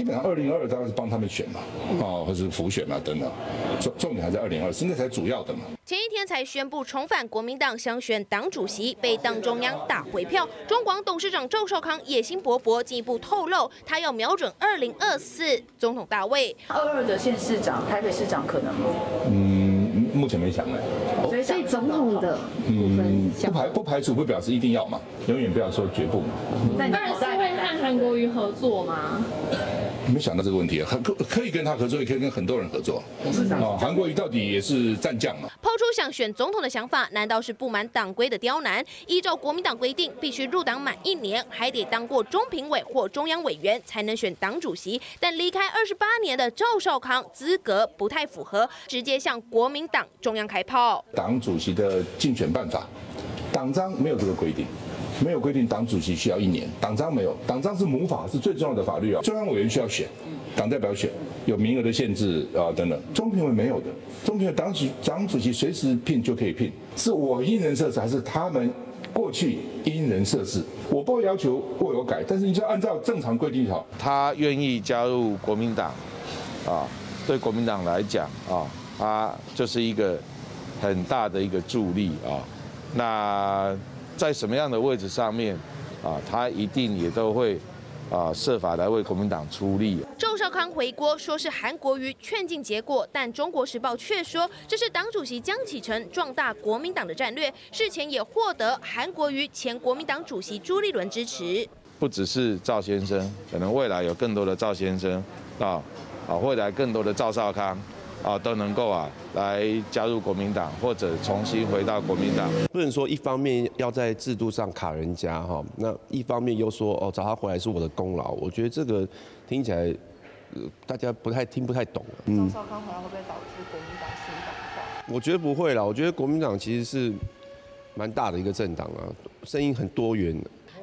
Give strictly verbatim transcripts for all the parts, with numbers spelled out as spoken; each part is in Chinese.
基本上二零二二大概是帮他们选嘛，哦，或是辅选嘛等等，重重点还在二零二四，那才主要的嘛。前一天才宣布重返国民党想选党主席，被党中央打回票。中广董事长赵少康野心勃勃，进一步透露他要瞄准二零二四总统大位。二二的县市长、台北市长可能吗？嗯，目前没想哎。 所以总统的嗯，不排不排除，不表示一定要嘛，永远不要说绝不嘛。当然是会和韩国瑜合作吗？没想到这个问题，可可以跟他合作，也可以跟很多人合作。哦，韩国瑜到底也是战将嘛？抛出想选总统的想法，难道是不满党规的刁难？依照国民党规定，必须入党满一年，还得当过中评委或中央委员才能选党主席。但离开二十八年的赵少康资格不太符合，直接向国民党中央开炮。党主席的竞选办法，党章没有这个规定。 没有规定党主席需要一年，党章没有，党章是母法，是最重要的法律啊。中央委员需要选，党代表选，有名额的限制啊等等。中评委没有的，中评委党主党主席随时聘就可以聘，是我因人设置还是他们过去因人设置？我不会要求我有改，但是你就按照正常规定好。他愿意加入国民党，啊，对国民党来讲啊，他就是一个很大的一个助力啊。那。 在什么样的位置上面，啊，他一定也都会，啊，设法来为国民党出力。赵少康回锅说是韩国瑜劝进结果，但《中国时报》却说这是党主席江启臣壮大国民党的战略。事前也获得韩国瑜前国民党主席朱立伦支持。不只是赵先生，可能未来有更多的赵先生，啊，啊，未来更多的赵少康。 啊，都能够啊，来加入国民党或者重新回到国民党，不能说一方面要在制度上卡人家哈，那一方面又说哦找他回来是我的功劳，我觉得这个听起来、呃、大家不太听不太懂、啊。嗯，赵少康回来会不会导致国民党新党化？我觉得不会啦，我觉得国民党其实是蛮大的一个政党啊，声音很多元。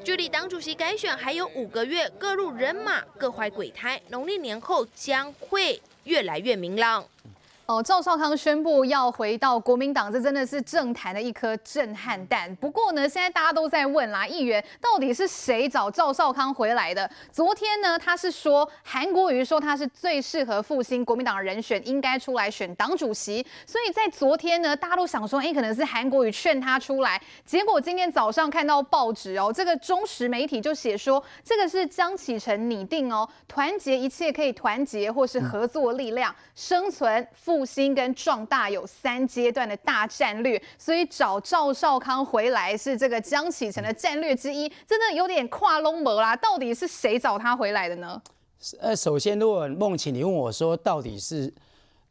距离党主席改选还有五个月，各路人马各怀鬼胎，农历年后将会越来越明朗。哦，赵少康宣布要回到国民党，这真的是政坛的一颗震撼弹。不过呢，现在大家都在问啦，议员到底是谁找赵少康回来的？昨天呢，他是说韩国瑜说他是最适合复兴国民党的人选，应该出来选党主席。所以在昨天呢，大家都想说，哎，可能是韩国瑜劝他出来。结果今天早上看到报纸哦，这个中时媒体就写说，这个是江启臣拟定哦，团结一切可以团结或是合作力量，生存复。 复兴跟壮大有三阶段的大战略，所以找赵少康回来是这个江启臣的战略之一，真的有点跨龙门啦。到底是谁找他回来的呢？呃，首先，如果孟请你问我说，到底是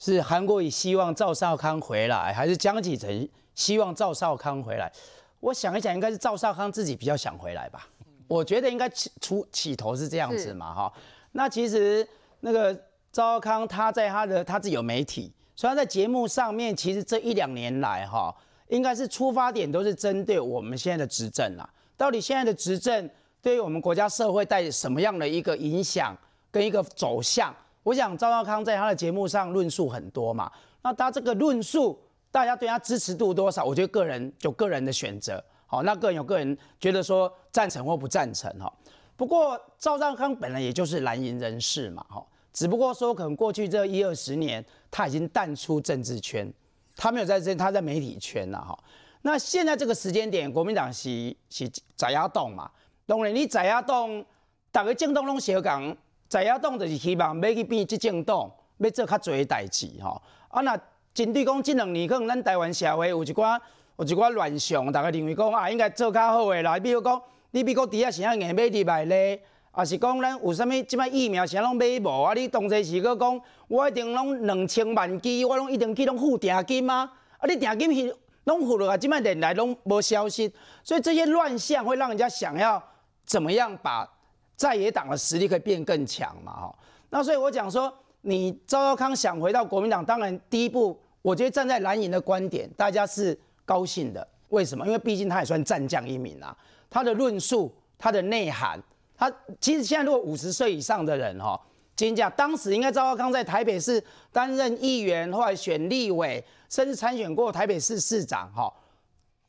是韩国瑜希望赵少康回来，还是江启臣希望赵少康回来？我想一想，应该是赵少康自己比较想回来吧。我觉得应该起出起头是这样子嘛，哈。那其实那个赵少康他在他的他自己有媒体。 所以他在节目上面，其实这一两年来，哈，应该是出发点都是针对我们现在的执政啦。到底现在的执政对于我们国家社会带什么样的一个影响跟一个走向？我想赵少康在他的节目上论述很多嘛，那他这个论述，大家对他支持度多少？我觉得个人有个人的选择，好，那个人有个人觉得说赞成或不赞成，哈。不过赵少康本来也就是蓝营人士嘛，哈。 只不过说，可能过去这一二十年，他已经淡出政治圈，他没有在这，他在媒体圈了哈。那现在这个时间点，国民党是是在野党嘛，当然你在野党，大家政党拢相共，在野党就是希望要去变执政党，要做较侪代志哈。啊，那针对讲这两年可能咱台湾社会有一寡有一寡乱象，大家认为讲啊应该做较好诶啦，比如讲你美国底下是安硬买入来咧。 啊，是讲咱有啥物即摆疫苗啥拢买无啊？你当初是搁讲，我一定拢两千万支，我拢一定去拢付定金啊！啊，你定金是拢付落来，即摆连来拢无消息，所以这些乱象会让人家想要怎么样把在野党的实力可以变更强嘛？哈，那所以我讲说，你赵少康想回到国民党，当然第一步，我觉得站在蓝营的观点，大家是高兴的。为什么？因为毕竟他也算战将一名啊，他的论述，他的内涵。 他其实现在如果五十岁以上的人哈，金价当时应该赵少康在台北市担任议员，后来选立委，甚至参选过台北市市长哈，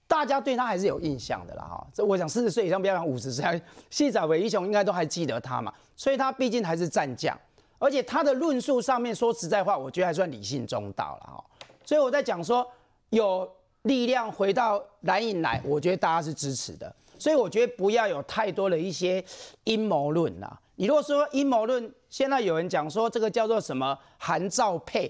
大家对他还是有印象的啦哈。这我想四十岁以上不要讲五十岁，细仔韦一雄应该都还记得他嘛，所以他毕竟还是战将。而且他的论述上面，说实在话，我觉得还算理性中道了哈。所以我在讲说，有力量回到蓝营来，我觉得大家是支持的。所以我觉得不要有太多的一些阴谋论啦。你如果说阴谋论，现在有人讲说这个叫做什么韩赵配，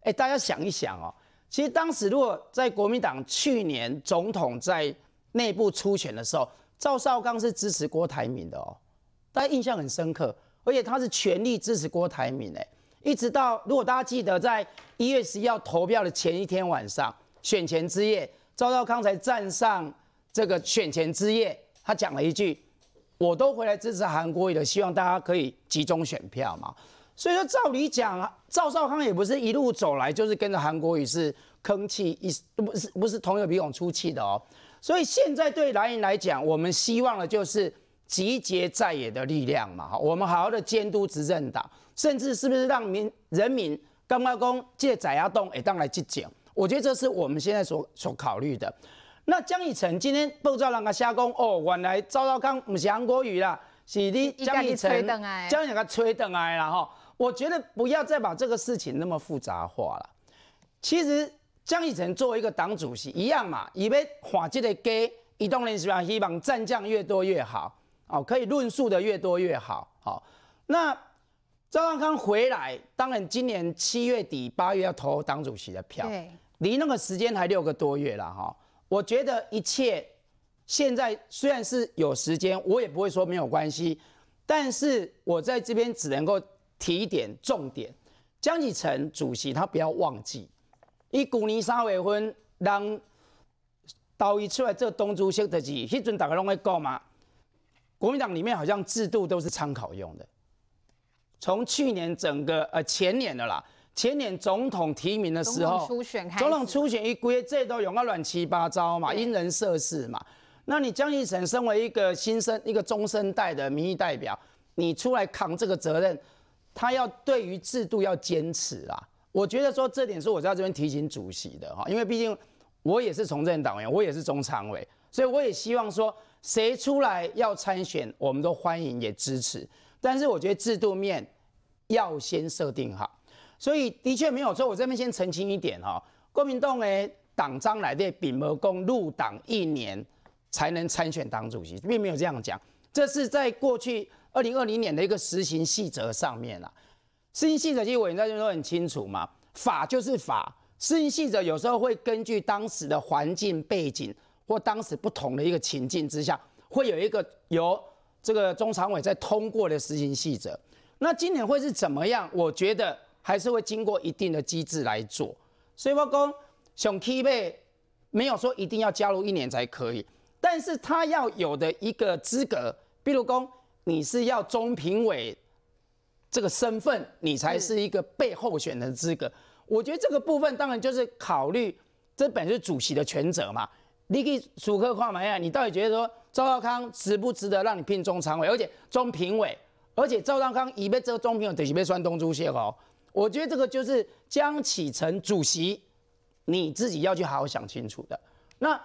哎、欸，大家想一想哦。其实当时如果在国民党去年总统在内部初选的时候，赵少康是支持郭台铭的哦，大家印象很深刻。而且他是全力支持郭台铭哎，一直到如果大家记得，在一月十一号投票的前一天晚上，选前之夜，赵少康才站上这个选前之夜，他讲了一句：“我都回来支持韩国瑜了，希望大家可以集中选票嘛。”所以说，照理讲啊，赵少康也不是一路走来就是跟着韩国瑜是吭气，不是不是同一个鼻孔出气的哦。所以现在对蓝营来讲，我们希望的就是集结在野的力量嘛，我们好好的监督执政党，甚至是不是让民人民刚刚讲借宰鸭洞也当来去讲，我觉得这是我们现在所所考虑的。那江启臣今天爆照人家瞎讲哦，原来赵少康不是韩国瑜啦，是你江启臣将人家吹回来啦哈。我觉得不要再把这个事情那么复杂化了。其实江启臣作为一个党主席一样嘛，伊要换这个家，伊当然是希望战将越多越好。哦，可以论述的越多越好。好，那赵少康回来，当然今年七月底八月要投党主席的票，离那个时间还六个多月了哈。我觉得一切现在虽然是有时间，我也不会说没有关系，但是我在这边只能够提一点重点，江启臣主席他不要忘记，以去年三月份人投伊出来做党主席，就是迄阵大家拢在讲嘛。国民党里面好像制度都是参考用的，从去年整个呃前年的啦，前年总统提名的时候，总统初选一规这都用到乱七八糟嘛，因人设事嘛。那你江启臣身为一个新生一个中生代的民意代表，你出来扛这个责任，他要对于制度要坚持啦。我觉得说这点是我在这边提醒主席的哈，因为毕竟我也是从政党员，我也是中常委，所以我也希望说。谁出来要参选，我们都欢迎也支持。但是我觉得制度面要先设定好，所以的确没有错。我这边先澄清一点哈，国民党的党章内底并没有讲入党一年才能参选党主席，并没有这样讲。这是在过去二零二零年的一个实行细则上面啦。实行细则其实委员在这边都很清楚嘛，法就是法，实行细则有时候会根据当时的环境背景。或当时不同的一个情境之下，会有一个由这个中常委在通过的实行细则。那今年会是怎么样？我觉得还是会经过一定的机制来做。所以我说，熊 K 妹没有说一定要加入一年才可以，但是他要有的一个资格，比如说你是要中评委这个身份，你才是一个被候选的资格。我觉得这个部分当然就是考虑，这本是主席的权责嘛。你去数科看嘛呀？你到底觉得说赵少康值不值得让你聘中常委，而且中评委，而且赵少康已被这个中评委等于被酸东猪蟹哦。我觉得这个就是江启臣主席你自己要去好好想清楚的。那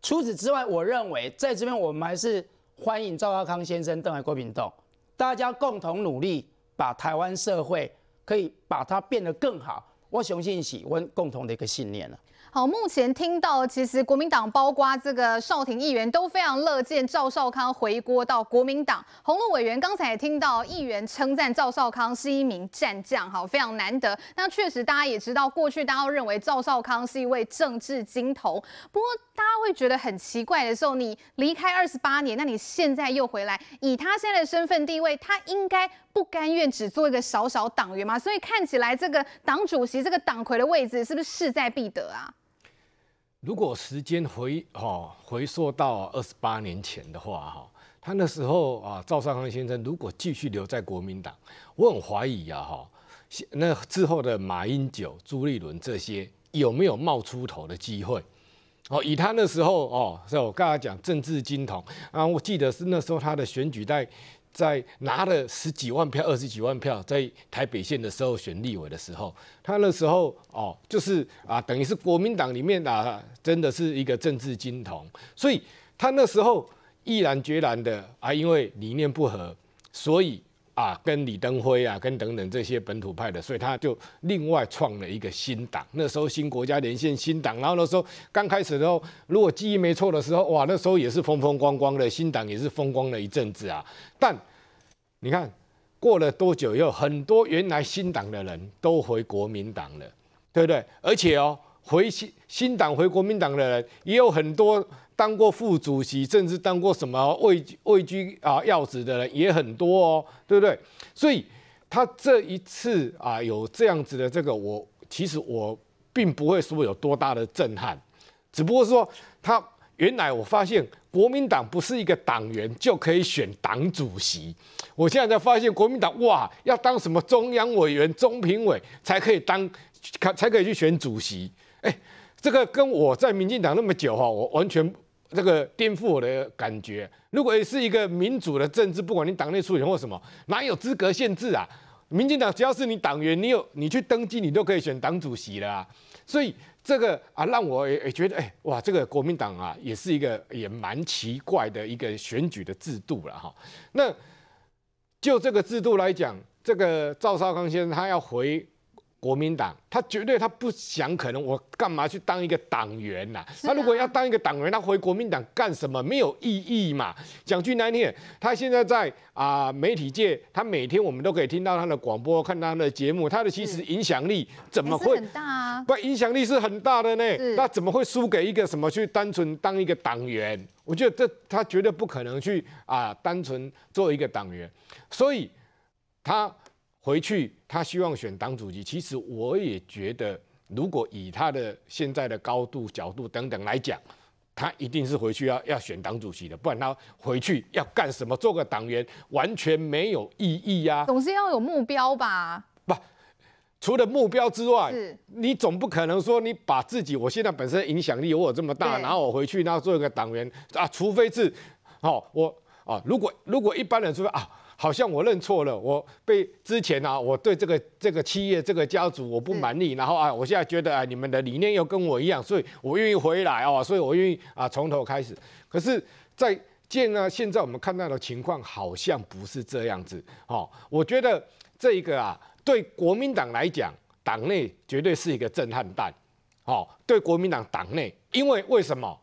除此之外，我认为在这边我们还是欢迎赵少康先生、登来郭屏栋，大家共同努力，把台湾社会可以把它变得更好。我相信是我们共同的一个信念了。好，目前听到其实国民党包括这个少廷议员都非常乐见赵少康回锅到国民党。洪露委员刚才也听到议员称赞赵少康是一名战将，好，非常难得。那确实大家也知道，过去大家都认为赵少康是一位政治金头，不过大家会觉得很奇怪的时候，你离开二十八年，那你现在又回来，以他现在的身份地位，他应该不甘愿只做一个小小党员嘛？所以看起来这个党主席、这个党魁的位置是不是势在必得啊？如果时间回哈回溯到二十八年前的话哈，他那时候啊，赵少康先生如果继续留在国民党，我很怀疑啊哈，那之后的马英九、朱立伦这些有没有冒出头的机会？哦，以他那时候哦，所以我刚才讲政治金童啊，我记得是那时候他的选举在在拿了十几万票、二十几万票，在台北县的时候选立委的时候，他那时候哦，就是啊，等于是国民党里面啊，真的是一个政治金童，所以他那时候毅然决然的啊，因为理念不合，所以。啊，跟李登辉啊，跟等等这些本土派的，所以他就另外创了一个新党。那时候新国家连线新党，然后那时候刚开始的时候，如果记忆没错的时候，哇，那时候也是风风光光的，新党也是风光了一阵子啊。但你看过了多久以后，很多原来新党的人都回国民党了，对不对？而且哦，回新新党回国民党的人也有很多。当过副主席，甚至当过什么位位居啊要职的人也很多哦，对不对？所以他这一次啊有这样子的这个，我其实我并不会说有多大的震撼，只不过说他原来我发现国民党不是一个党员就可以选党主席，我现在才发现国民党哇要当什么中央委员、中评委才可以当，才可以去选主席，哎，这个跟我在民进党那么久哈，我完全。这个颠覆我的感觉。如果是一个民主的政治，不管你党内初选或什么，哪有资格限制啊？民进党只要是你党员，你有你去登记，你都可以选党主席了啊。所以这个啊，让我也觉得，哎，哇，这个国民党啊，也是一个也蛮奇怪的一个选举的制度了哈。那就这个制度来讲，这个赵少康先生他要回。国民党，他绝对他不想，可能我干嘛去当一个党员呐、啊？他如果要当一个党员，他回国民党干什么？没有意义嘛。讲句难听点，他现在在啊、呃、媒体界，他每天我们都可以听到他的广播，看他的节目，他的其实影响力怎么会、欸、很大啊？不，影响力是很大的呢。那怎么会输给一个什么去单纯当一个党员？我觉得这他绝对不可能去啊、呃、单纯做一个党员，所以他。回去，他希望选党主席。其实我也觉得，如果以他的现在的高度、角度等等来讲，他一定是回去要要选党主席的，不然他回去要干什么？做个党员完全没有意义啊！总是要有目标吧？不，除了目标之外，你总不可能说你把自己，我现在本身影响力我有这么大，然后我回去然后做一个党员啊，除非是，哦，我啊，如果如果一般人说啊。好像我认错了，我被之前啊，我对这个这个企业这个家族我不满意，嗯、然后啊，我现在觉得啊，你们的理念又跟我一样，所以我愿意回来哦，所以我愿意啊从头开始。可是在建啊，现在我们看到的情况好像不是这样子哦。我觉得这一个啊，对国民党来讲，党内绝对是一个震撼弹，哦，对国民党党内，因为为什么？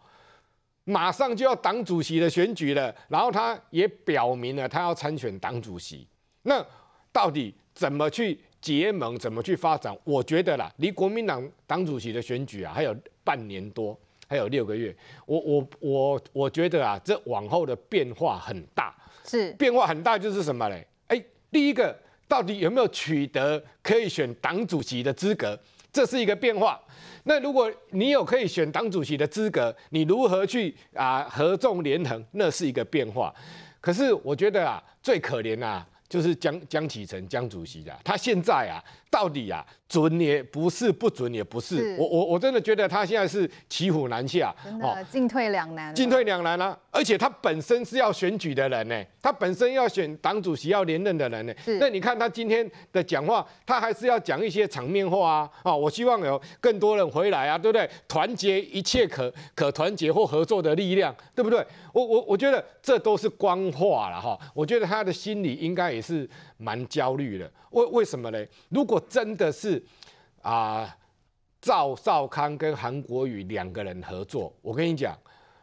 马上就要党主席的选举了，然后他也表明了他要参选党主席。那到底怎么去结盟，怎么去发展？我觉得啦，离国民党党主席的选举啊，还有半年多，还有六个月。我我我我觉得啊，这往后的变化很大。是变化很大就是什么嘞？哎，第一个，到底有没有取得可以选党主席的资格？这是一个变化。那如果你有可以选党主席的资格，你如何去啊合纵连横？那是一个变化。可是我觉得啊，最可怜啊，就是江江启臣江主席啊，他现在啊，到底啊准也不是，不准也不是。是我我我真的觉得他现在是骑虎难下，真的进退两难，进退两难啊！而且他本身是要选举的人呢、欸，他本身要选党主席要连任的人呢、欸。那你看他今天的讲话，他还是要讲一些场面话啊！啊、哦，我希望有更多人回来啊，对不对？团结一切可可团结或合作的力量，对不对？我我我觉得这都是官话了哈。我觉得他的心理应该也是蛮焦虑的。为为什么呢？如果真的是啊、呃，赵少康跟韩国瑜两个人合作，我跟你讲，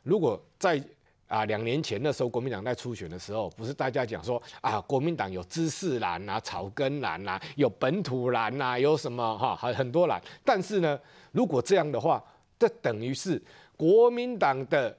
如果在啊，两年前那时候国民党在初选的时候，不是大家讲说啊，国民党有知识蓝啊、草根蓝啊、有本土蓝啊、有什么哈，很很多蓝。但是呢，如果这样的话，这等于是国民党的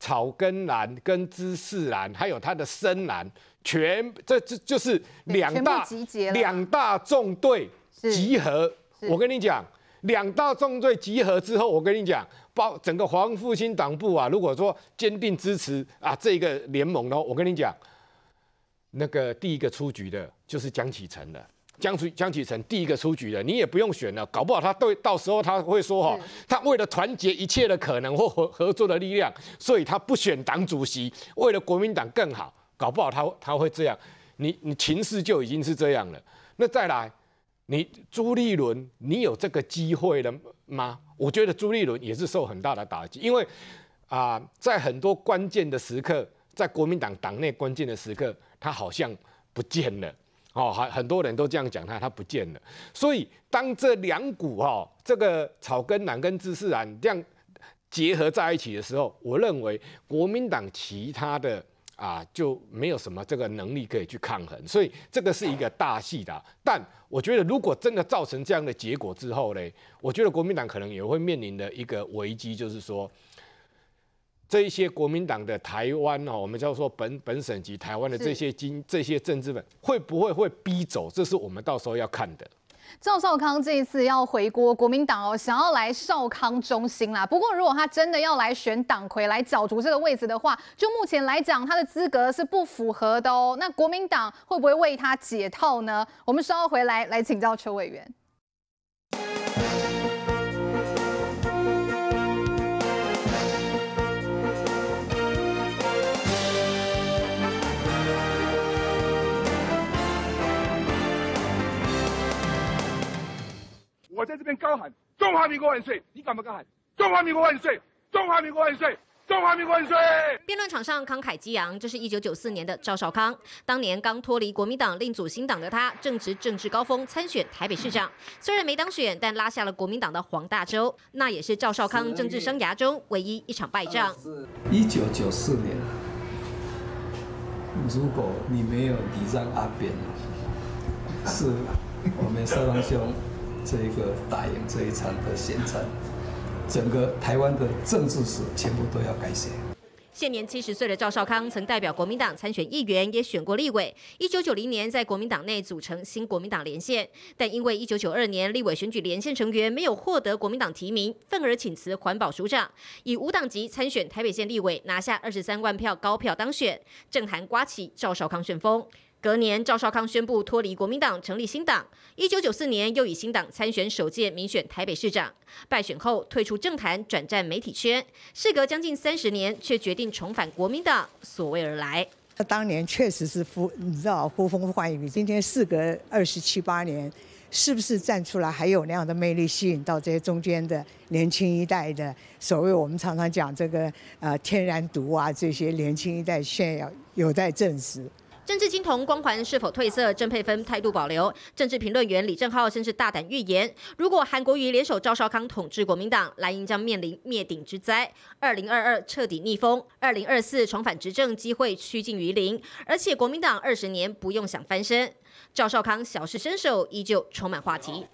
草根蓝、跟知识蓝，还有它的深蓝，全这这就是两大两大纵队集合。我跟你讲，两大纵队集合之后，我跟你讲。包整个黄复兴党部啊，如果说坚定支持啊这个联盟的话，我跟你讲，那个第一个出局的就是江启臣了。江启江启臣第一个出局的，你也不用选了，搞不好他对到时候他会说哈，他为了团结一切的可能或合合作的力量，所以他不选党主席，为了国民党更好，搞不好他他会这样。你你情势就已经是这样了，那再来。你朱立伦，你有这个机会了吗？我觉得朱立伦也是受很大的打击，因为啊、呃，在很多关键的时刻，在国民党党内关键的时刻，他好像不见了。哦，很很多人都这样讲他，他不见了。所以当这两股哈，这个草根党跟知识党这样结合在一起的时候，我认为国民党其他的啊就没有什么这个能力可以去抗衡。所以这个是一个大戏的。但我觉得如果真的造成这样的结果之后呢，我觉得国民党可能也会面临的一个危机，就是说。这一些国民党的台湾哦，我们叫做本本省级台湾的这些经这些政治们会不会会逼走？这是我们到时候要看的。赵少康这一次要回锅，国民党哦想要来少康中心啦。不过如果他真的要来选党魁来角逐这个位置的话，就目前来讲，他的资格是不符合的哦。那国民党会不会为他解套呢？我们稍后回来来请教邱委员。我在这边高喊“中华民国万岁”，你敢不敢喊“中华民国万岁”？中华民国万岁！中华民国万岁！辩论场上慷慨激昂，这是一九九四年的赵少康。当年刚脱离国民党另组新党的他，正值政治高峰，参选台北市长。虽然没当选，但拉下了国民党的黄大洲，那也是赵少康政治生涯中唯一一场败仗。一九九四年，如果你没有礼让阿扁，是我们少康兄。这一个打赢这一场的选战，整个台湾的政治史全部都要改写。现年七十岁的赵少康曾代表国民党参选议员，也选过立委。一九九零年在国民党内组成新国民党连线，但因为一九九二年立委选举连线成员没有获得国民党提名，愤而请辞环保署长，以无党籍参选台北县立委，拿下二十三万票高票当选，政坛刮起赵少康旋风。隔年，赵少康宣布脱离国民党，成立新党。一九九四年，又以新党参选首届民选台北市长，败选后退出政坛，转战媒体圈。事隔将近三十年，却决定重返国民党，所谓而来。他当年确实是呼，你知道呼风唤雨。今天事隔二十七八年，是不是站出来还有那样的魅力，吸引到这些中间的年轻一代的所谓我们常常讲这个呃天然毒啊，这些年轻一代现在有待证实。政治金童光环是否褪色？郑佩芬态度保留。政治评论员李正皓甚至大胆预言，如果韩国瑜联手赵少康统治国民党，蓝营将面临灭顶之灾。二零二二彻底逆风，二零二四重返执政机会趋近于零，而且国民党二十年不用想翻身。赵少康小试身手，依旧充满话题。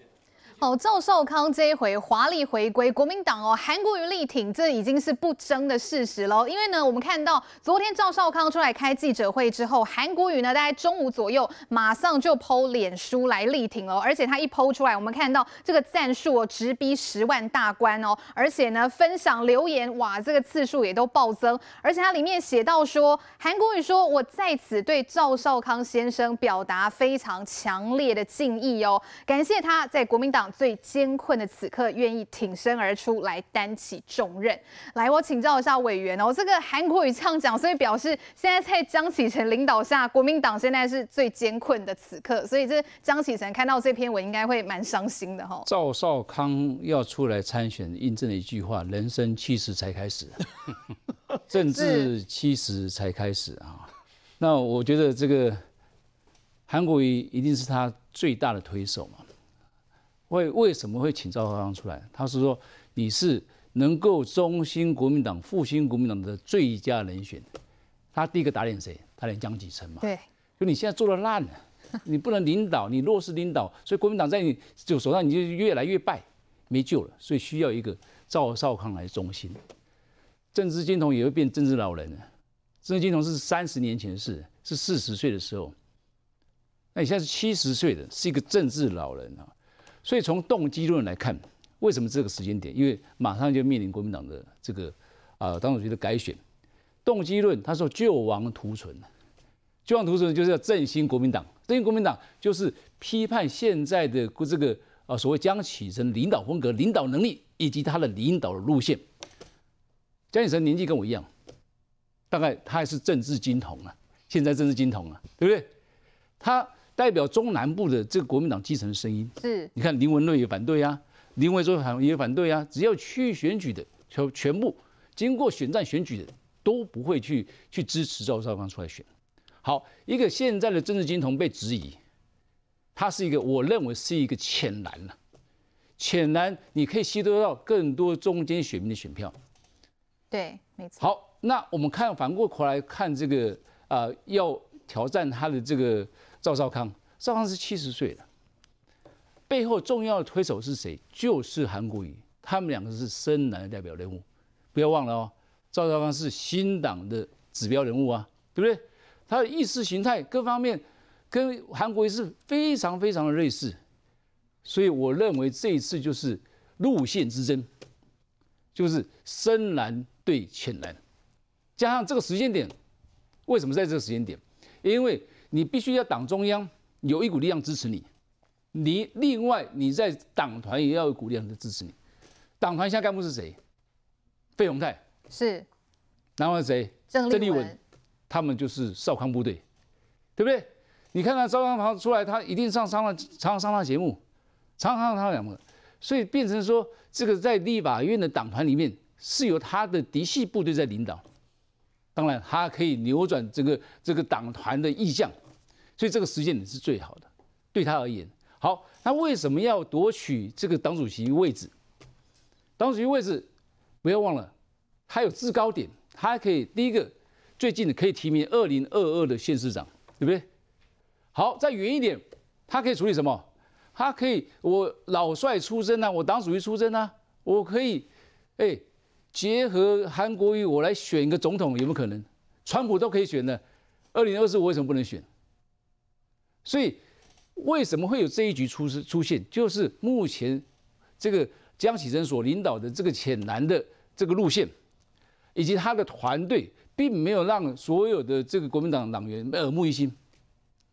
好，赵少康这一回华丽回归国民党哦，韩国瑜力挺，这已经是不争的事实喽。因为呢，我们看到昨天赵少康出来开记者会之后，韩国瑜呢大概中午左右马上就 po 脸书来力挺喽，而且他一 po 出来，我们看到这个赞数哦直逼十万大关哦，而且呢分享留言哇，这个次数也都暴增，而且他里面写到说，韩国瑜说我在此对赵少康先生表达非常强烈的敬意哦，感谢他在国民党最艰困的此刻，愿意挺身而出来担起重任。来，我请教一下委员哦，这个韩国瑜这样讲，所以表示现在在江启臣领导下，国民党现在是最艰困的此刻，所以这江启臣看到这篇文应该会蛮伤心的哈。赵少康要出来参选，印证了一句话：人生七十才开始，政治七十才开始啊。那我觉得这个韩国瑜一定是他最大的推手嘛。为为什么会请赵少康出来？他是说你是能够中兴国民党、复兴国民党的最佳人选。他第一个打脸谁？打脸江启臣嘛。对，就你现在做得烂了，你不能领导，你弱势领导，所以国民党在你手上你就越来越败，没救了。所以需要一个赵少康来中心。政治金童也会变政治老人了。政治金童是三十年前的事，是四十岁的时候。那你现在是七十岁的，是一个政治老人啊。所以从动机论来看，为什么这个时间点？因为马上就面临国民党的这个啊，党主席的改选。动机论，他说救亡图存，救亡图存就是要振兴国民党，振兴国民党就是批判现在的这个啊所谓江启臣领导风格、领导能力以及他的领导的路线。江启臣年纪跟我一样，大概他还是政治金童啊，现在政治金童啊，对不对？他。代表中南部的这个国民党基层的声音，是你看林文瑞也反对啊，林维洲也反对啊，只要区域选举的，全全部经过选战选举的都不会去去支持赵少康出来选。好，一个现在的政治金童被质疑，它是一个我认为是一个浅蓝了，浅蓝你可以吸收到更多中间选民的选票。对，没错。好，那我们看反过头来看这个啊、呃，要挑战他的这个赵少康，赵康是七十岁了，背后重要的推手是谁？就是韩国瑜，他们两个是深蓝的代表人物，不要忘了哦，赵少康是新党的指标人物啊，对不对？他的意识形态各方面跟韩国瑜是非常非常的类似，所以我认为这一次就是路线之争，就是深蓝对浅蓝，加上这个时间点，为什么在这个时间点？因为你必须要党中央有一股力量支持你，你另外你在党团也要有一股力量的支持你。党团现在干部是谁？费鸿泰是，然后谁？郑丽文，他们就是少康部队，对不对？你看看赵康庞出来，他一定上上了常常上他节目，常常上他两个，所以变成说这个在立法院的党团里面是由他的嫡系部队在领导，当然他可以扭转这个这个党团的意向，所以这个时间点是最好的，对他而言。好，那为什么要夺取这个党主席位置？党主席位置不要忘了，他有制高点，他可以第一个最近可以提名二零二二的县市长，对不对？好，再远一点，他可以处理什么？他可以，我老帅出身啊，我党主席出身啊，我可以，哎、欸，结合韩国瑜，我来选一个总统，有没有可能？川普都可以选的，二零二四我为什么不能选？所以为什么会有这一局出出现？就是目前这个江启臣所领导的这个浅蓝的这个路线，以及他的团队，并没有让所有的这个国民党党员耳目一新。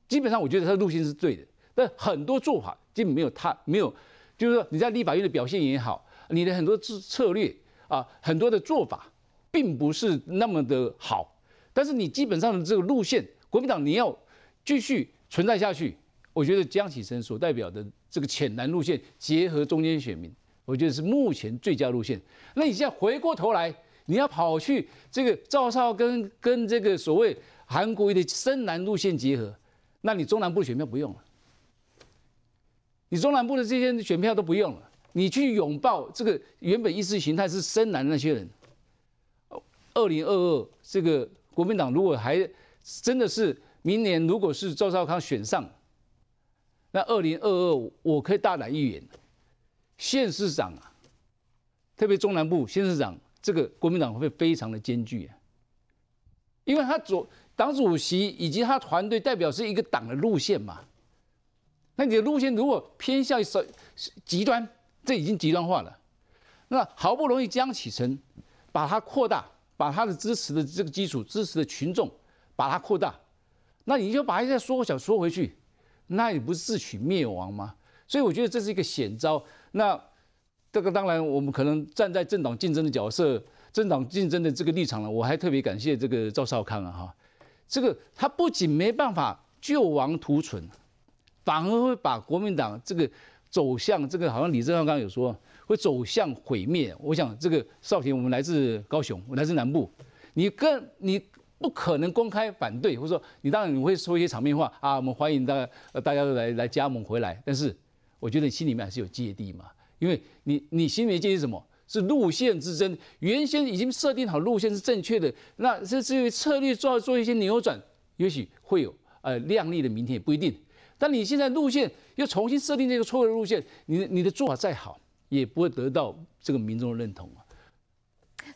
基本上我觉得他的路线是对的，但很多做法基本没有他没有，就是说你在立法院的表现也好，你的很多策略啊，很多的做法并不是那么的好，但是你基本上的这个路线，国民党你要继续存在下去，我觉得江启臣所代表的这个浅蓝路线结合中间选民，我觉得是目前最佳路线。那你现在回过头来，你要跑去这个赵少跟跟这个所谓韩国瑜的深蓝路线结合。那你中南部的选票不用了，你中南部的这些选票都不用了，你去拥抱这个原本意识形态是深蓝的那些人。二零二二这个国民党如果还真的是明年如果是赵少康选上，那二零二二我可以大胆预言，县市长啊，特别中南部县市长，这个国民党会非常的艰巨啊，因为他左。党主席以及他团队代表是一个党的路线嘛？那你的路线如果偏向极端，这已经极端化了。那好不容易江启臣把它扩大，把他的支持的这个基础、支持的群众把它扩大，那你就把它再缩小、缩回去，那你不是自取灭亡吗？所以我觉得这是一个险招。那这个当然，我们可能站在政党竞争的角色、政党竞争的这个立场了，我还特别感谢这个赵少康啊，哈。这个他不仅没办法救亡图存，反而会把国民党这个走向这个，好像李正浩刚刚有说会走向毁灭。我想这个少廷，我们来自高雄，我来自南部，你跟你不可能公开反对，或者说你当然你会说一些场面话啊，我们欢迎大家大家来来加盟回来，但是我觉得你心里面还是有芥蒂嘛，因为你你心里面芥蒂是什么？是路线之争，原先已经设定好路线是正确的，那这至于策略做做一些扭转，也许会有呃亮丽的明天也不一定。但你现在路线又重新设定这个错误的路线，你你的做法再好，也不会得到这个民众的认同啊。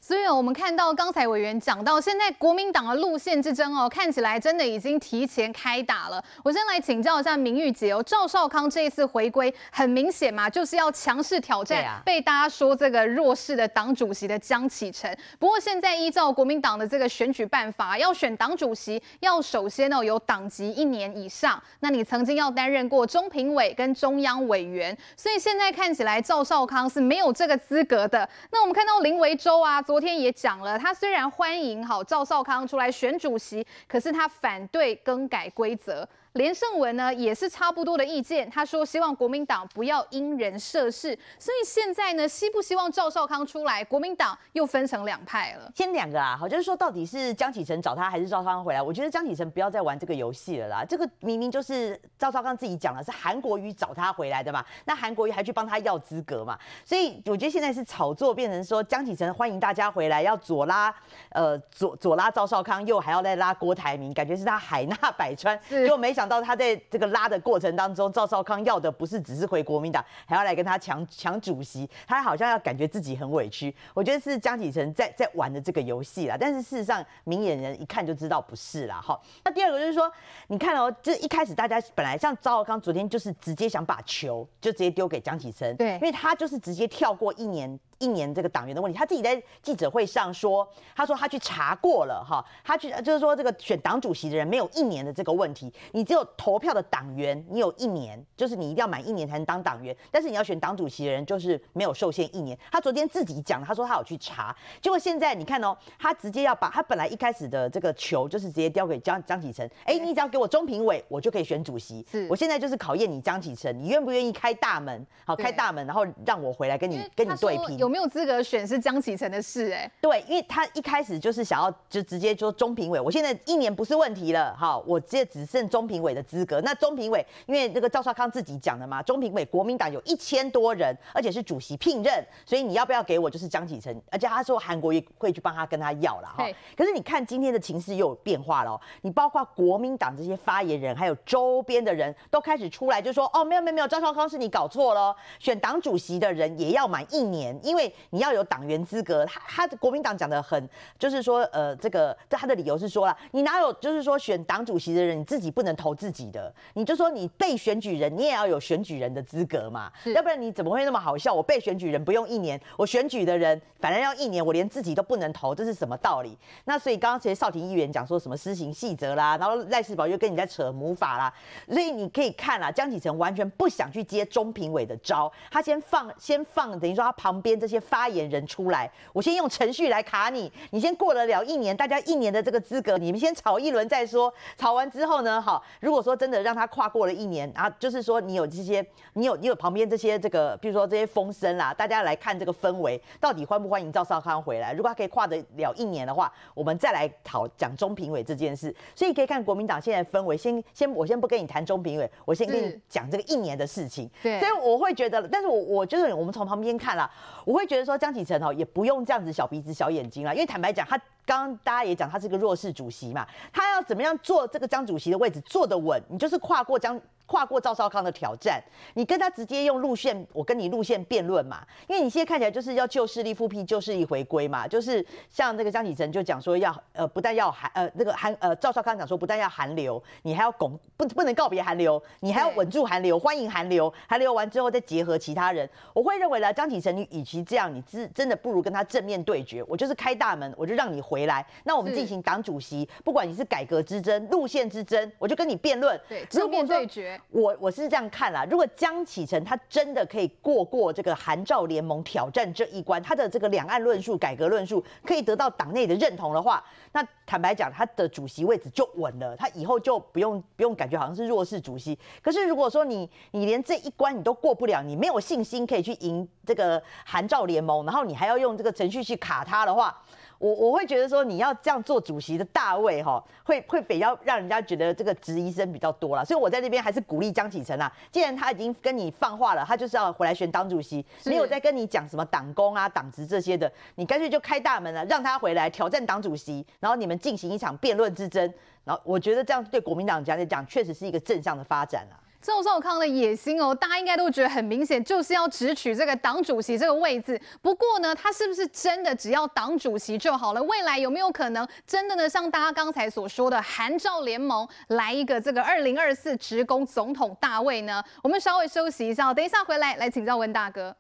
所以我们看到刚才委员讲到，现在国民党的路线之争哦，看起来真的已经提前开打了。我先来请教一下明玉姐哦，赵少康这一次回归很明显嘛，就是要强势挑战被大家说这个弱势的党主席的江启臣。不过现在依照国民党的这个选举办法，要选党主席，要首先哦有党籍一年以上。那你曾经要担任过中评委跟中央委员，所以现在看起来赵少康是没有这个资格的。那我们看到林维洲啊。昨天也讲了，他虽然欢迎好赵少康出来选主席，可是他反对更改规则。连胜文呢也是差不多的意见，他说希望国民党不要因人设事，所以现在呢，希不希望赵少康出来，国民党又分成两派了。先两个啊，好，就是说到底是江启臣找他还是赵少康回来？我觉得江启臣不要再玩这个游戏了啦，这个明明就是赵少康自己讲了，是韩国瑜找他回来的嘛，那韩国瑜还去帮他要资格嘛，所以我觉得现在是炒作变成说江启臣欢迎大家回来，要左拉呃左左拉赵少康，右还要再拉郭台铭，感觉是他海纳百川，就没。想到他在这个拉的过程当中，赵少康要的不是只是回国民党，还要来跟他抢抢主席，他好像要感觉自己很委屈。我觉得是江启臣在在玩的这个游戏啦，但是事实上明眼人一看就知道不是啦。好，那第二个就是说，你看哦，就是一开始大家本来像赵少康昨天就是直接想把球就直接丢给江启臣，对，因为他就是直接跳过一年。一年这个党员的问题，他自己在记者会上说，他说他去查过了哈，他去就是说这个选党主席的人没有一年的这个问题，你只有投票的党员，你有一年，就是你一定要满一年才能当党员，但是你要选党主席的人就是没有受限一年。他昨天自己讲，他说他有去查，结果现在你看哦，他直接要把他本来一开始的这个球就是直接丢给江江启臣，哎，你只要给我中评委，我就可以选主席，我现在就是考验你江启臣，你愿不愿意开大门，好开大门，然后让我回来跟你跟你对拼。没有资格选是江启臣的事哎、欸，对，因为他一开始就是想要就直接说中评委，我现在一年不是问题了，好，我直接只剩中评委的资格。那中评委，因为这个赵少康自己讲的嘛，中评委国民党有一千多人，而且是主席聘任，所以你要不要给我就是江启臣？而且他说韩国瑜会去帮他跟他要了哈。可是你看今天的情势又有变化了、哦，你包括国民党这些发言人，还有周边的人都开始出来就说，哦，没有没有没有，赵少康是你搞错了、哦，选党主席的人也要满一年，因为。因为你要有党员资格，他他国民党讲的很，就是说，呃，这个他的理由是说了，你哪有就是说选党主席的人，你自己不能投自己的，你就说你被选举人，你也要有选举人的资格嘛，要不然你怎么会那么好笑？我被选举人不用一年，我选举的人反正要一年，我连自己都不能投，这是什么道理？那所以刚刚其实少廷议员讲说什么施行细则啦，然后赖士葆又跟你在扯母法啦，所以你可以看啦，江启臣完全不想去接中评委的招，他先放先放，等于说他旁边这。这些发言人出来，我先用程序来卡你，你先过得了一年，大家一年的这个资格，你们先吵一轮再说。吵完之后呢，好，如果说真的让他跨过了一年，啊，就是说你有这些，你有你有旁边这些这个，比如说这些风声啦，大家来看这个氛围到底欢不欢迎赵少康回来。如果他可以跨得了一年的话，我们再来讨讲中评委这件事。所以可以看国民党现在氛围，先先我先不跟你谈中评委，我先跟你讲这个一年的事情。对，所以我会觉得，但是我我就是我们从旁边看啦，我。会觉得说江启臣也不用这样子小鼻子小眼睛啦，因为坦白讲，他刚刚大家也讲他是个弱势主席嘛，他要怎么样做这个江主席的位置坐得稳，你就是跨过江。跨过赵少康的挑战，你跟他直接用路线，我跟你路线辩论嘛，因为你现在看起来就是要旧势力复辟、旧势力回归嘛，就是像那个江启臣就讲说要呃不但要韩呃那个韩呃赵少康讲说不但要韩流，你还要拱不不能告别韩流，你还要稳住韩流，欢迎韩流，韩流完之后再结合其他人，我会认为啦，江启臣你与其这样，你真的不如跟他正面对决，我就是开大门，我就让你回来，那我们进行党主席，不管你是改革之争、路线之争，我就跟你辩论，对，正面对决。我我是这样看啦，如果江启臣他真的可以过过这个韩赵联盟挑战这一关，他的这个两岸论述、改革论述可以得到党内的认同的话，那坦白讲，他的主席位置就稳了，他以后就不用不用感觉好像是弱势主席。可是如果说你你连这一关你都过不了，你没有信心可以去赢这个韩赵联盟，然后你还要用这个程序去卡他的话。我我会觉得说，你要这样做主席的大位哈，会会比较让人家觉得这个质疑声比较多啦。所以我在这边还是鼓励江启臣啦，既然他已经跟你放话了，他就是要回来选党主席，没有在跟你讲什么党工啊、党职这些的，你干脆就开大门了，让他回来挑战党主席，然后你们进行一场辩论之争。然后我觉得这样对国民党来讲，确实是一个正向的发展啦。赵少康的野心哦，大家应该都觉得很明显，就是要直取这个党主席这个位置。不过呢，他是不是真的只要党主席就好了？未来有没有可能真的呢？像大家刚才所说的，韩赵联盟来一个这个二零二四直攻总统大位呢？我们稍微休息一下，等一下回来来请教温大哥。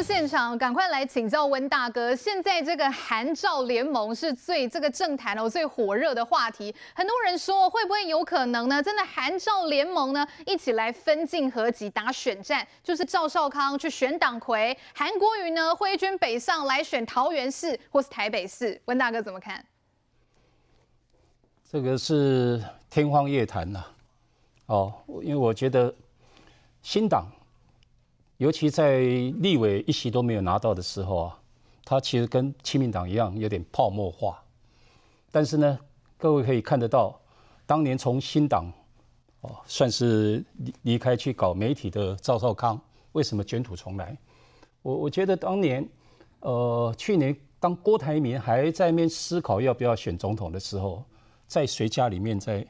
目现场，赶快来请教温大哥。现在这个韩赵联盟是最这个政坛哦最火热的话题，很多人说会不会有可能呢？真的韩赵联盟呢一起来分进合击打选战，就是赵少康去选党魁，韩国瑜呢挥军北上来选桃园市或是台北市。温大哥怎么看？这个是天方夜谭呐，哦，因为我觉得新党。尤其在立委一席都没有拿到的时候啊，他其实跟亲民党一样有点泡沫化。但是呢，各位可以看得到，当年从新党哦算是离开去搞媒体的赵少康，为什么卷土重来？我我觉得当年，呃，去年当郭台铭还在面思考要不要选总统的时候，在谁家里面在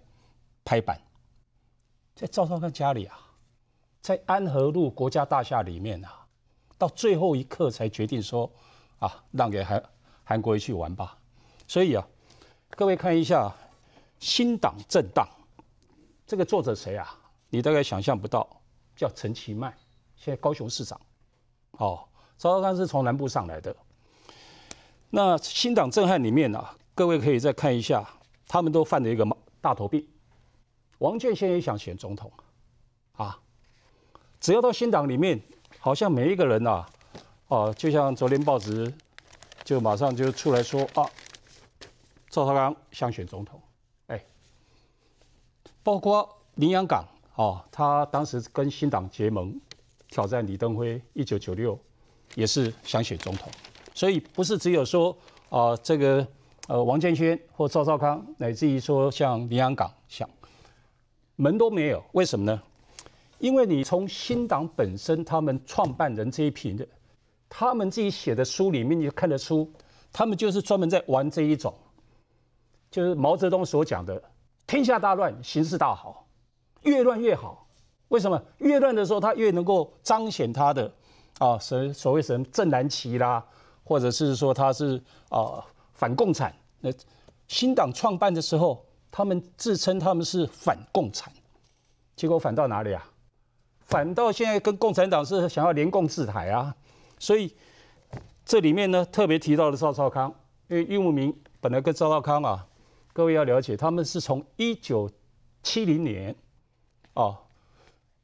拍板，在赵少康家里啊。在安和路国家大厦里面啊，到最后一刻才决定说，啊，让给韩韩国瑜去玩吧。所以啊，各位看一下，新党政党，这个作者谁啊？你大概想象不到，叫陈其迈，现在高雄市长。哦，赵少康是从南部上来的。那新党政汉里面啊，各位可以再看一下，他们都犯了一个大头病。王建先也想选总统，啊。只要到新党里面，好像每一个人啊，啊，就像昨天报纸就马上就出来说啊，赵少康想选总统，哎，包括林洋港啊，他当时跟新党结盟，挑战李登辉，一九九六也是想选总统，所以不是只有说啊这个呃王建煊或赵少康，乃至于说像林洋港想门都没有，为什么呢？因为你从新党本身，他们创办人这一批的，他们自己写的书里面，你就看得出，他们就是专门在玩这一种，就是毛泽东所讲的“天下大乱，形势大好”，越乱越好。为什么？越乱的时候，他越能够彰显他的啊，所所谓什么正蓝旗啦，或者是说他是啊反共产。那新党创办的时候，他们自称他们是反共产，结果反到哪里啊？反倒现在跟共产党是想要联共制台啊，所以这里面呢特别提到了赵少康，因为郁慕明本来跟赵少康啊，各位要了解，他们是从一九七零年啊，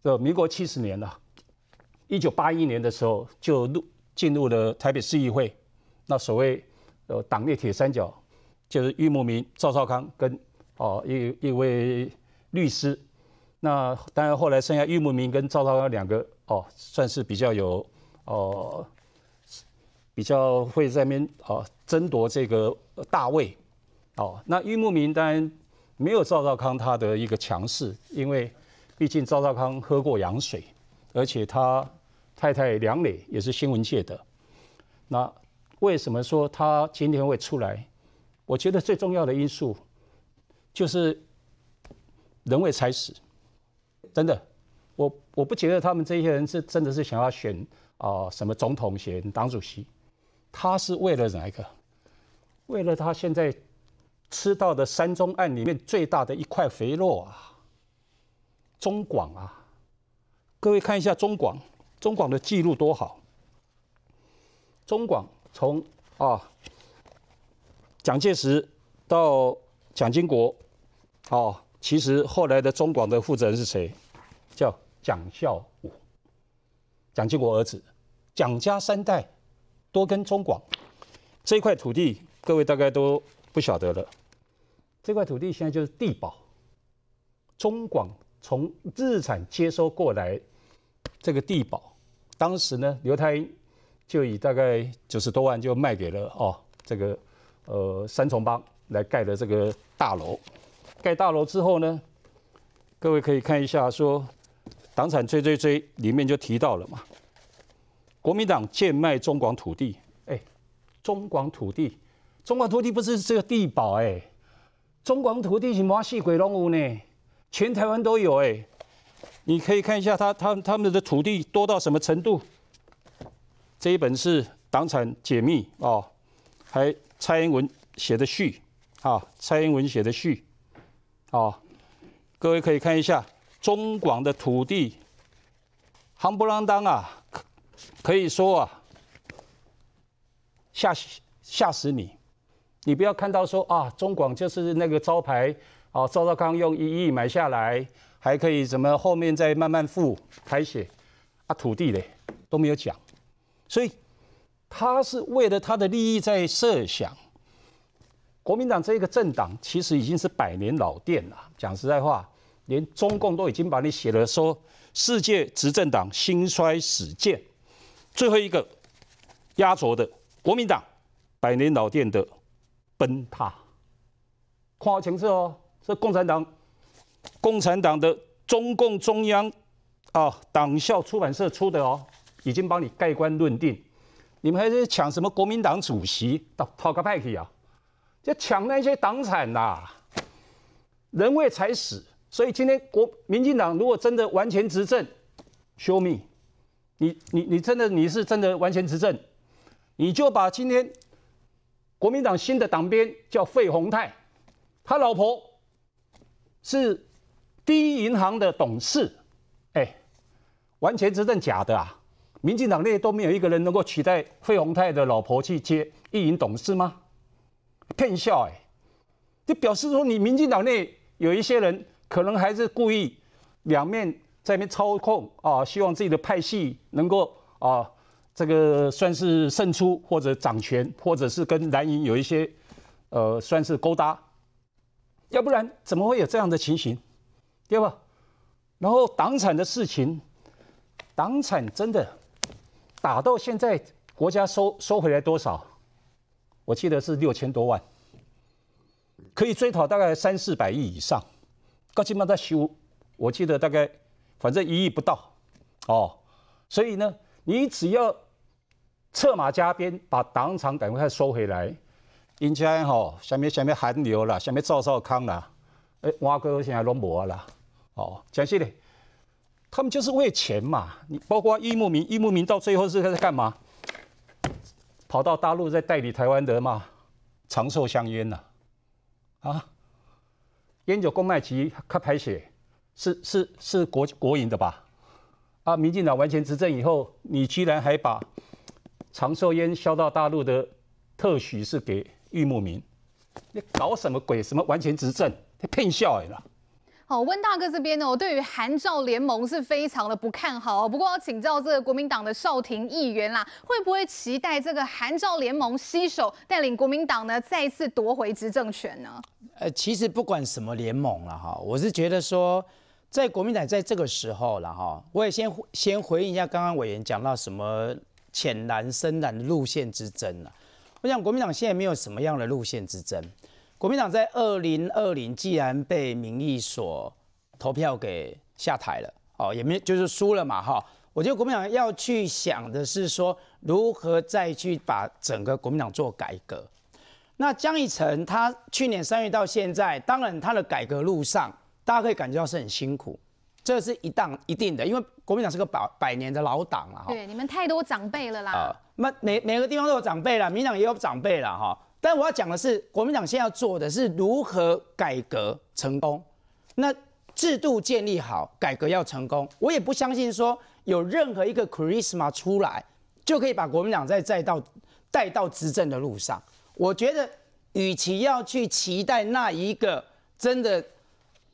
这民国七十年了，一九八一年的时候就入进入了台北市议会，那所谓呃党内铁三角就是郁慕明、赵少康跟哦一一位律师。那当然，后来剩下郁慕明跟赵少康两个哦，算是比较有哦，比较会在那边哦争夺这个大位哦。那郁慕明当然没有赵少康他的一个强势，因为毕竟赵少康喝过洋水，而且他太太梁蕾也是新闻界的。那为什么说他今天会出来？我觉得最重要的因素就是人为财死。真的，我我不觉得他们这些人是真的是想要选啊、呃、什么总统、选党主席，他是为了哪一个？为了他现在吃到的三中案里面最大的一块肥肉啊，中广啊！各位看一下中广，中广的记录多好！中广从啊蒋介石到蒋经国，哦、啊，其实后来的中广的负责人是谁？叫蒋孝武，蒋经国儿子，蒋家三代多跟中广这块土地，各位大概都不晓得了。这块土地现在就是地保，中广从日产接收过来这个地保，当时呢，刘太英就以大概九十多万就卖给了哦，这个呃三重帮来盖的这个大楼。盖大楼之后呢，各位可以看一下说，党产追追追里面就提到了嘛，国民党贱卖中广土地，哎，中广土地，中广土地不是这个地保哎、欸，中广土地是麻细鬼龙屋呢，全台湾都有哎、欸，你可以看一下他他他们的土地多到什么程度，这一本是党产解密啊、哦，还蔡英文写的序啊，蔡英文写的序。哦，各位可以看一下中广的土地，夯不啷当啊，可以说啊，吓吓死你！你不要看到说啊，中广就是那个招牌啊，赵少康用一亿买下来，还可以怎么后面再慢慢付台血啊，土地嘞都没有讲，所以他是为了他的利益在设想。国民党这个政党其实已经是百年老店了，讲实在话，连中共都已经把你写了说世界执政党兴衰史鉴。最后一个压轴的国民党百年老店的崩塌，看好清楚哦，这共产党，共产党的中共中央啊党校出版社出的哦，已经帮你盖棺论定，你们还是抢什么国民党主席到讨个派去啊？就抢那些党产啦、啊，人为财死。所以今天国民进党如果真的完全执政 ，show me， 你你你真的你是真的完全执政，你就把今天国民党新的党鞭叫费鸿泰，他老婆是第一银行的董事，哎、欸，完全执政假的啊！民进党内都没有一个人能够取代费鸿泰的老婆去接一银董事吗？骗笑哎、欸，就表示说你民进党内有一些人可能还是故意两面在那边操控啊，希望自己的派系能够啊这个算是胜出或者掌权，或者是跟蓝营有一些呃算是勾搭，要不然怎么会有这样的情形，对吧？然后党产的事情，党产真的打到现在国家收收回来多少？我记得是六千多万，可以追讨大概三四百亿以上。高金茂在修，我记得大概反正一亿不到哦。所以呢，你只要策马加鞭，把党产赶快收回来。人家吼，下面下面韩流啦，下面赵少康啦，哎、欸，蛙哥现在拢无啦。哦，讲真的，他们就是为钱嘛。你包括易木明，易木明到最后是在干嘛？跑到大陆在代理台湾的嘛，长寿香烟呐、啊，啊，烟酒公卖局开排血，是是是国国营的吧？啊，民进党完全执政以后，你居然还把长寿烟销到大陆的特许是给郁慕明，你搞什么鬼？什么完全执政？你骗笑哎啦！好，温大哥这边呢，我对于韩赵联盟是非常的不看好、哦。不过要请教这个国民党的少廷议员啦，会不会期待这个韩赵联盟携手带领国民党呢，再次夺回执政权呢？呃，其实不管什么联盟了哈，我是觉得说，在国民党在这个时候了哈，我也先先回应一下刚刚委员讲到什么浅蓝深蓝的路线之争了。我想国民党现在没有什么样的路线之争。国民党在二零二零既然被民意所投票给下台了，哦，也没就是输了嘛，哈。我觉得国民党要去想的是说，如何再去把整个国民党做改革。那江宜城他去年三月到现在，当然他的改革路上，大家可以感觉到是很辛苦，这是一档一定的，因为国民党是个百百年的老党了，哈。对，你们太多长辈了啦。啊、呃，每每个地方都有长辈了，民党也有长辈了，哈。但我要讲的是，国民党现在要做的是如何改革成功。那制度建立好，改革要成功，我也不相信说有任何一个 charisma 出来就可以把国民党再再到带到执政的路上。我觉得，与其要去期待那一个真的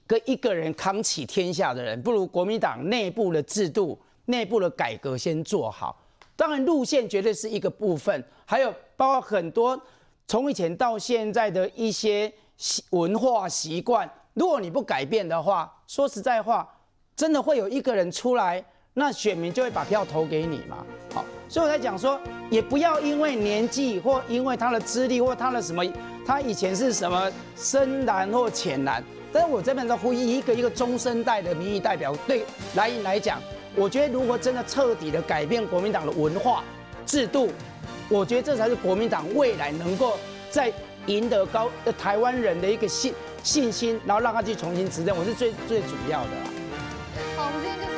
跟一个人扛起天下的人，不如国民党内部的制度、内部的改革先做好。当然，路线绝对是一个部分，还有包括很多。从以前到现在的一些文化习惯，如果你不改变的话，说实在话，真的会有一个人出来，那选民就会把票投给你嘛。好，所以我在讲说，也不要因为年纪或因为他的资历或他的什么，他以前是什么深蓝或浅蓝，但是我这边在呼吁一个一个中生代的民意代表，对蓝营来讲，我觉得如果真的彻底的改变国民党的文化制度。我觉得这才是国民党未来能够在赢得高台湾人的一个信信心，然后让他去重新执政，我是最最主要的、啊。好，我们今天就。